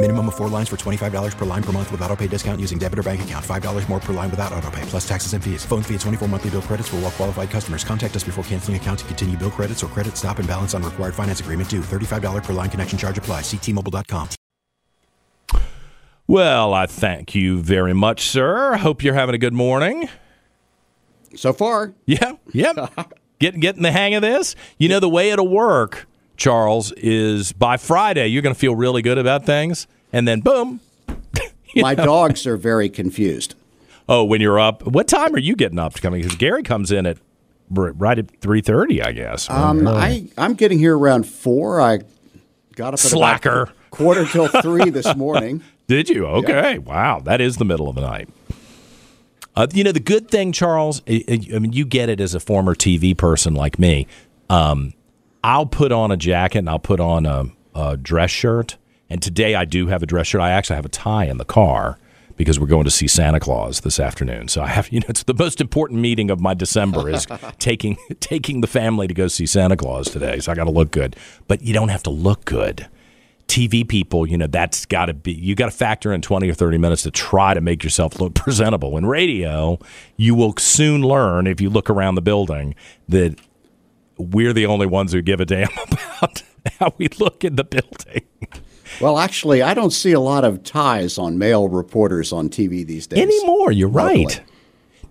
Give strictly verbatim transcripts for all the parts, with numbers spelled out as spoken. Minimum of four lines for twenty-five dollars per line per month with auto pay discount using debit or bank account. five dollars more per line without auto pay, plus taxes and fees. Phone fee at twenty-four monthly bill credits for all well qualified customers. Contact us before canceling account to continue bill credits or credit stop and balance on required finance agreement due. thirty-five dollars per line connection charge applies. See T Mobile dot com. Well, I thank you very much, sir. Hope you're having a good morning. So far. Yeah, yeah. Get, getting the hang of this. You know, the way it'll work, Charles, is by Friday you're going to feel really good about things, and then boom. My know. Dogs are very confused. Oh, when you're up, what time are you getting up to coming? Because Gary comes in at right at three thirty, I guess. Um, oh. I I'm getting here around four. I got up at slacker about quarter till three this morning. Did you? Okay, yeah. Wow, that is the middle of the night. Uh, you know, the good thing, Charles, I, I mean, you get it as a former T V person like me. Um, I'll put on a jacket and I'll put on a, a dress shirt. And today I do have a dress shirt. I actually have a tie in the car because we're going to see Santa Claus this afternoon. So I have, you know, it's the most important meeting of my December is taking taking the family to go see Santa Claus today. So I got to look good. But you don't have to look good. T V people, you know, that's got to be, you got to factor in twenty or thirty minutes to try to make yourself look presentable. In radio, you will soon learn if you look around the building that we're the only ones who give a damn about how we look in the building. Well, actually, I don't see a lot of ties on male reporters on T V these days. Anymore, you're locally. Right.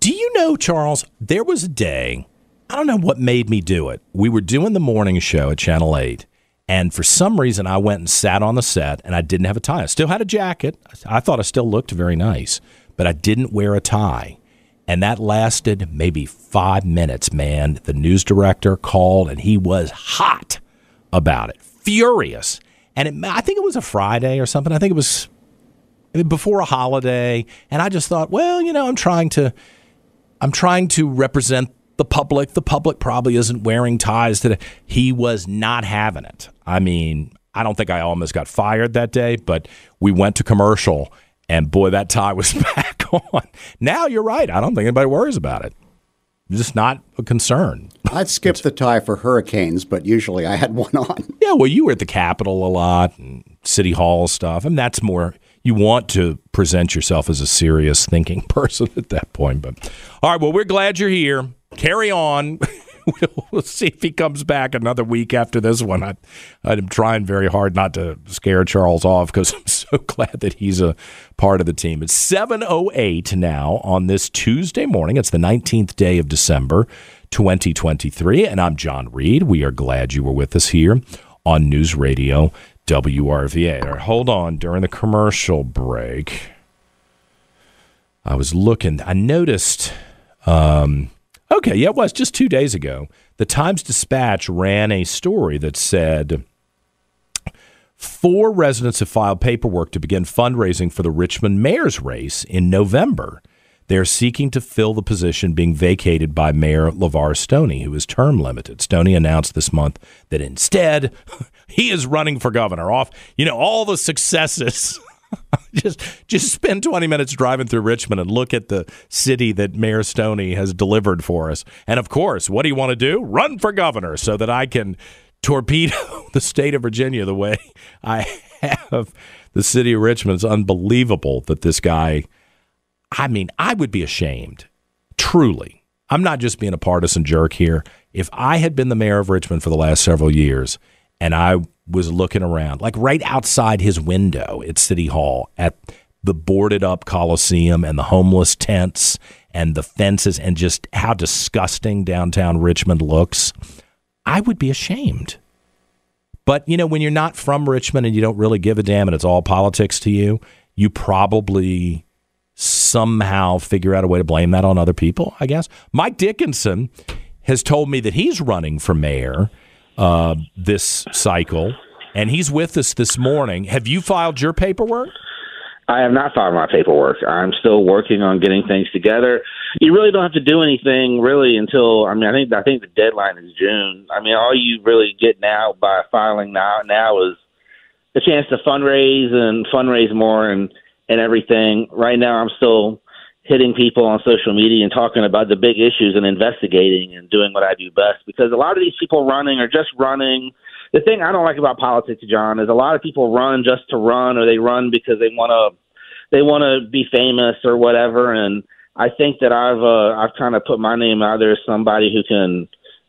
Do you know, Charles, there was a day, I don't know what made me do it. We were doing the morning show at Channel eight, and for some reason I went and sat on the set, and I didn't have a tie. I still had a jacket. I thought I still looked very nice, but I didn't wear a tie. And that lasted maybe five minutes, man. The news director called, and he was hot about it, furious. And it, I think it was a Friday or something. I think it was before a holiday. And I just thought, well, you know, I'm trying to, I'm trying to represent the public. The public probably isn't wearing ties today. He was not having it. I mean, I don't think I almost got fired that day, but we went to commercial. And, boy, that tie was back on. Now you're right. I don't think anybody worries about it. It's just not a concern. I'd skip the tie for hurricanes, but usually I had one on. Yeah, well, you were at the Capitol a lot and City Hall stuff. And that's more – you want to present yourself as a serious thinking person at that point. But all right, well, we're glad you're here. Carry on. We'll see if he comes back another week after this one. I, I'm trying very hard not to scare Charles off because I'm so glad that he's a part of the team. It's seven oh eight now on this Tuesday morning. It's the nineteenth day of December, twenty twenty-three, and I'm John Reed. We are glad you were with us here on News Radio W R V A. All right, hold on. During the commercial break, I was looking. I noticed... Um, Okay, yeah, it was just two days ago. The Times-Dispatch ran a story that said four residents have filed paperwork to begin fundraising for the Richmond mayor's race in November. They're seeking to fill the position being vacated by Mayor LeVar Stoney, who is term limited. Stoney announced this month that instead he is running for governor. Off, you know, all the successes. Just just spend twenty minutes driving through Richmond and look at the city that Mayor Stoney has delivered for us. And, of course, what do you want to do? Run for governor so that I can torpedo the state of Virginia the way I have the city of Richmond. It's unbelievable that this guy – I mean, I would be ashamed, truly. I'm not just being a partisan jerk here. If I had been the mayor of Richmond for the last several years and I – was looking around, like right outside his window at City Hall at the boarded up Coliseum and the homeless tents and the fences and just how disgusting downtown Richmond looks, I would be ashamed. But, you know, when you're not from Richmond and you don't really give a damn and it's all politics to you, you probably somehow figure out a way to blame that on other people, I guess. Mike Dickinson has told me that he's running for mayor uh, this cycle, and he's with us this morning. Have you filed your paperwork? I have not filed my paperwork. I'm still working on getting things together. You really don't have to do anything really until, I mean, I think I think the deadline is June. I mean, all you really get now by filing now now is the chance to fundraise and fundraise more and, and everything. Right now, I'm still hitting people on social media and talking about the big issues and investigating and doing what I do best, because a lot of these people running are just running. The thing I don't like about politics, John, is a lot of people run just to run, or they run because they want to they want to be famous or whatever. And I think that I've uh, I've kind of put my name out there as somebody who can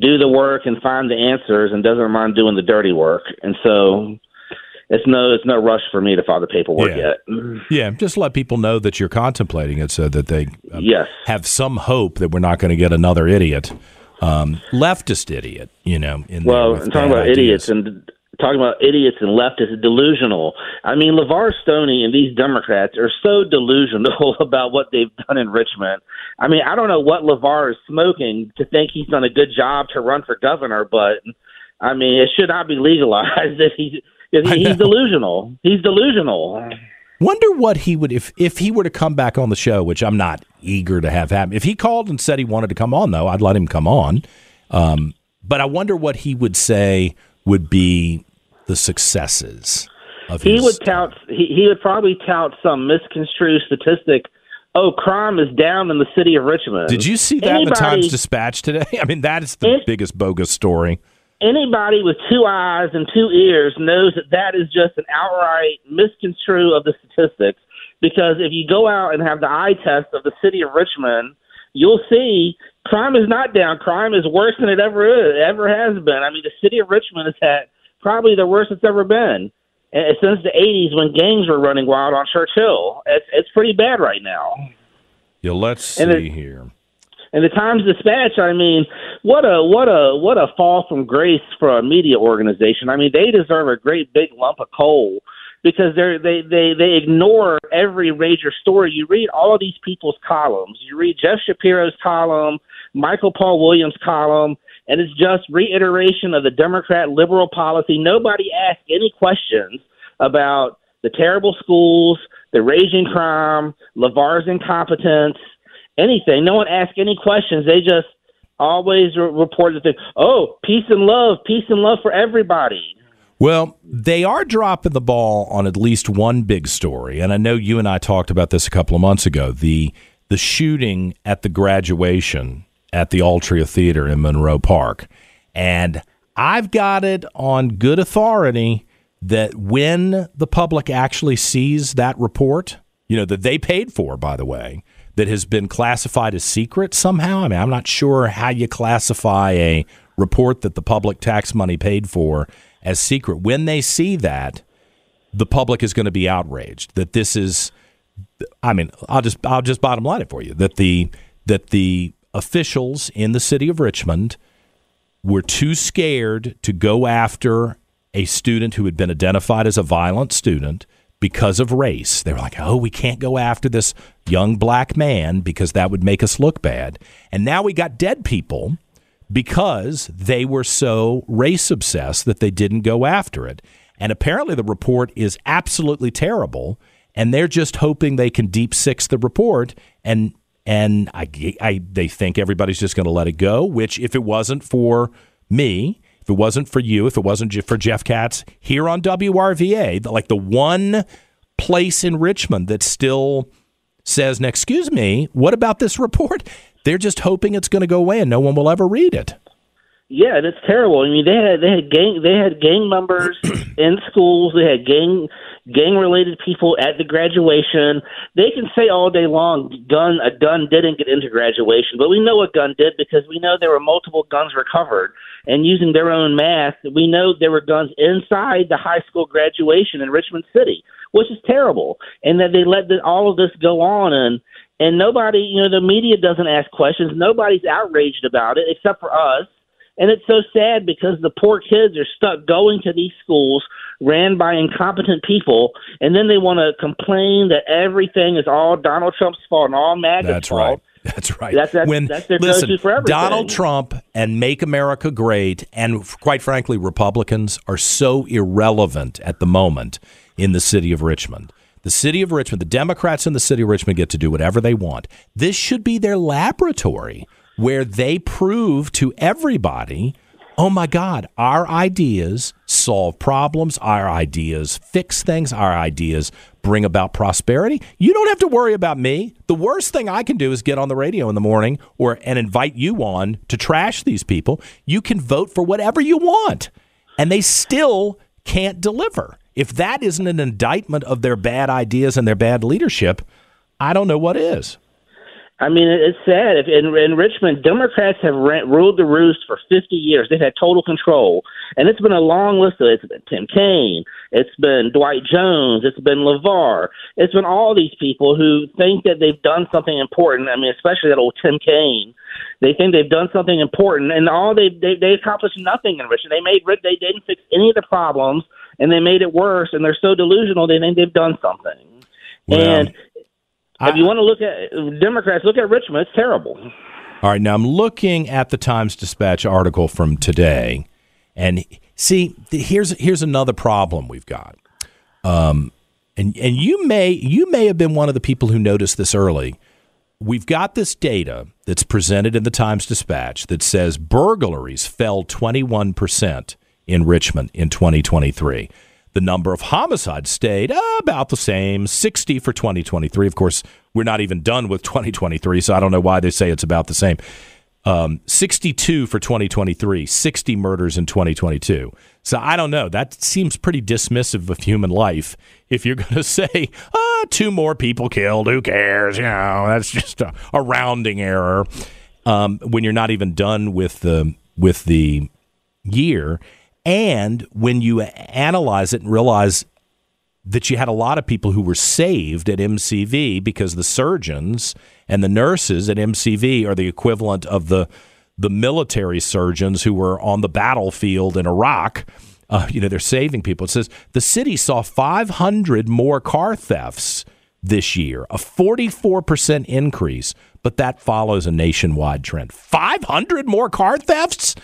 do the work and find the answers and doesn't mind doing the dirty work. And so it's no it's no rush for me to file the paperwork yeah. yet. Yeah, just let people know that you're contemplating it so that they uh, yes. have some hope that we're not going to get another idiot. Um, leftist idiot, you know. In well, talking about ideas. idiots and talking about idiots and leftists, delusional. I mean, LeVar Stoney and these Democrats are so delusional about what they've done in Richmond. I mean, I don't know what LeVar is smoking to think he's done a good job to run for governor, but I mean, it should not be legalized if he if he's delusional. He's delusional. Wonder what he would, if, if he were to come back on the show, which I'm not eager to have happen. If he called and said he wanted to come on, though, I'd let him come on. Um, but I wonder what he would say would be the successes of his. He would tout, he, he would probably tout some misconstrued statistic. Oh, crime is down in the city of Richmond. Did you see that anybody, in the Times-Dispatch today? I mean, that is the it, biggest bogus story. Anybody with two eyes and two ears knows that that is just an outright misconstrue of the statistics, because if you go out and have the eye test of the city of Richmond, you'll see crime is not down. Crime is worse than it ever is, ever has been. I mean, the city of Richmond is at probably the worst it's ever been and since the eighties when gangs were running wild on Church Hill. It's, it's pretty bad right now. Yeah, let's see it, here. And the Times-Dispatch, I mean, what a what a what a fall from grace for a media organization. I mean, they deserve a great big lump of coal, because they they they they ignore every major story. You read all of these people's columns. You read Jeff Shapiro's column, Michael Paul Williams' column, and it's just reiteration of the Democrat liberal policy. Nobody asks any questions about the terrible schools, the raging crime, LeVar's incompetence. Anything. No one asks any questions. They just always re- report the thing. Oh, peace and love, peace and love for everybody. Well, they are dropping the ball on at least one big story, and I know you and I talked about this a couple of months ago. The the shooting at the graduation at the Altria Theater in Monroe Park, and I've got it on good authority that when the public actually sees that report, you know, that they paid for, by the way, that has been classified as secret somehow. I mean, I'm not sure how you classify a report that the public tax money paid for as secret. When they see that, the public is going to be outraged that this is, I mean, I'll just I'll just bottom line it for you, that the that the officials in the city of Richmond were too scared to go after a student who had been identified as a violent student because of race. They were like, oh, we can't go after this young black man because that would make us look bad. And now we got dead people because they were so race obsessed that they didn't go after it. And apparently the report is absolutely terrible, and they're just hoping they can deep six the report, and and I, I they think everybody's just going to let it go, which if it wasn't for me, if it wasn't for you, if it wasn't for Jeff Katz here on W R V A, like the one place in Richmond that still says, now, excuse me, what about this report? They're just hoping it's going to go away and no one will ever read it. Yeah, and it's terrible. I mean, they had they had gang they had gang members in schools. They had gang gang-related people at the graduation. They can say all day long, gun a gun didn't get into graduation, but we know a gun did because we know there were multiple guns recovered. And using their own math, we know there were guns inside the high school graduation in Richmond City, which is terrible. And that they let the, all of this go on, and and nobody, you know, the media doesn't ask questions. Nobody's outraged about it except for us. And it's so sad because the poor kids are stuck going to these schools ran by incompetent people, and then they want to complain that everything is all Donald Trump's fault and all MAGA's that's fault. Right. That's right. That's right. That's their listen, go-to for everything. Donald Trump and Make America Great, and quite frankly, Republicans are so irrelevant at the moment in the city of Richmond. The city of Richmond, the Democrats in the city of Richmond get to do whatever they want. This should be their laboratory, where they prove to everybody, oh my God, our ideas solve problems, our ideas fix things, our ideas bring about prosperity. You don't have to worry about me. The worst thing I can do is get on the radio in the morning or and invite you on to trash these people. You can vote for whatever you want, and they still can't deliver. If that isn't an indictment of their bad ideas and their bad leadership, I don't know what is. I mean, it's sad. If in, in Richmond, Democrats have ran, ruled the roost for fifty years. They've had total control. And it's been a long list of it. It's been Tim Kaine. It's been Dwight Jones. It's been LeVar. It's been all these people who think that they've done something important. I mean, especially that old Tim Kaine. They think they've done something important. And all they they, they accomplished nothing in Richmond. They, made, they didn't fix any of the problems, and they made it worse. And they're so delusional, they think they've done something. Well. And if you want to look at Democrats, look at Richmond. It's terrible. All right. Now, I'm looking at the Times-Dispatch article from today. And see, here's here's another problem we've got. Um, and and you may you may have been one of the people who noticed this early. We've got this data that's presented in the Times-Dispatch that says burglaries fell twenty-one percent in Richmond in twenty twenty-three. The number of homicides stayed about the same, sixty for twenty twenty-three. Of course, we're not even done with twenty twenty-three, so I don't know why they say it's about the same. Um, sixty-two for twenty twenty-three, sixty murders in twenty twenty-two. So I don't know. That seems pretty dismissive of human life. If you're going to say, oh, two more people killed, who cares? You know, that's just a, a rounding error um, when you're not even done with the with the year. And when you analyze it and realize that you had a lot of people who were saved at M C V because the surgeons and the nurses at M C V are the equivalent of the the military surgeons who were on the battlefield in Iraq, uh, you know, they're saving people. It says the city saw five hundred more car thefts this year, a forty-four percent increase, but that follows a nationwide trend. five hundred more car thefts?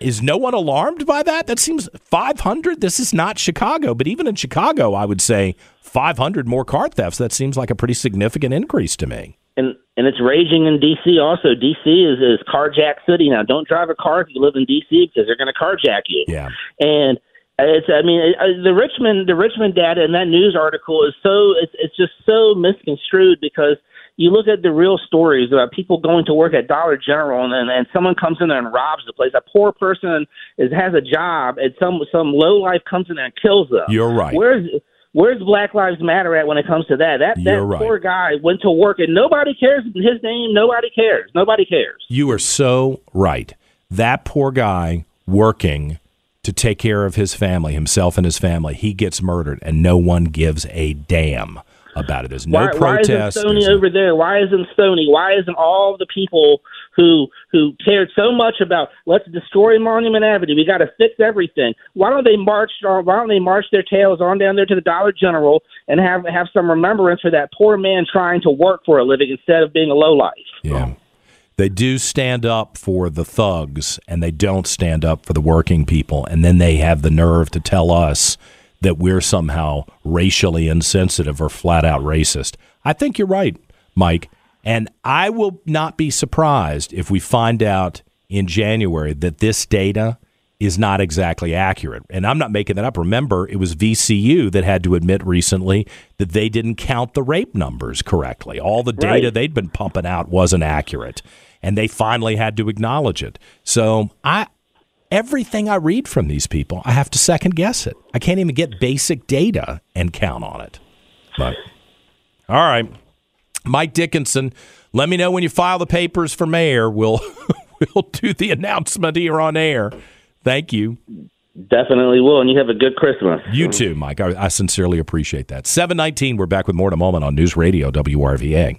Is no one alarmed by that? That seems five hundred. This is not Chicago. But even in Chicago, I would say five hundred more car thefts. That seems like a pretty significant increase to me. And and it's raging in D C also. D C is, is carjack city now. Don't drive a car if you live in D C because they're going to carjack you. Yeah. And it's, I mean, the Richmond the Richmond data in that news article is so it's it's just so misconstrued because you look at the real stories about people going to work at Dollar General, and, and, and someone comes in there and robs the place. A poor person is, has a job, and some some lowlife comes in there and kills them. You're right. Where's Where's Black Lives Matter at when it comes to that? That that You're right. Poor guy went to work, and nobody cares his name. Nobody cares. Nobody cares. You are so right. That poor guy working to take care of his family, himself and his family, he gets murdered, and no one gives a damn about it. There's no why, protest. Why isn't Stoney over there? Why isn't Stoney? Why isn't all the people who who cared so much about let's destroy Monument Avenue? We got to fix everything. Why don't they march? Or why don't they march their tails on down there to the Dollar General and have have some remembrance for that poor man trying to work for a living instead of being a lowlife? Yeah, they do stand up for the thugs, and they don't stand up for the working people. And then they have the nerve to tell us that we're somehow racially insensitive or flat-out racist. I think you're right, Mike. And I will not be surprised if we find out in January that this data is not exactly accurate. And I'm not making that up. Remember, it was V C U that had to admit recently that they didn't count the rape numbers correctly. All the data right. they'd been pumping out wasn't accurate. And they finally had to acknowledge it. So I... everything I read from these people, I have to second guess it. I can't even get basic data and count on it. But all right, Mike Dickinson, let me know when you file the papers for mayor. We'll we'll do the announcement here on air. Thank you. Definitely will, and you have a good Christmas. You too, Mike. I, I sincerely appreciate that. seven nineteen, we're back with more in a moment on News Radio W R V A.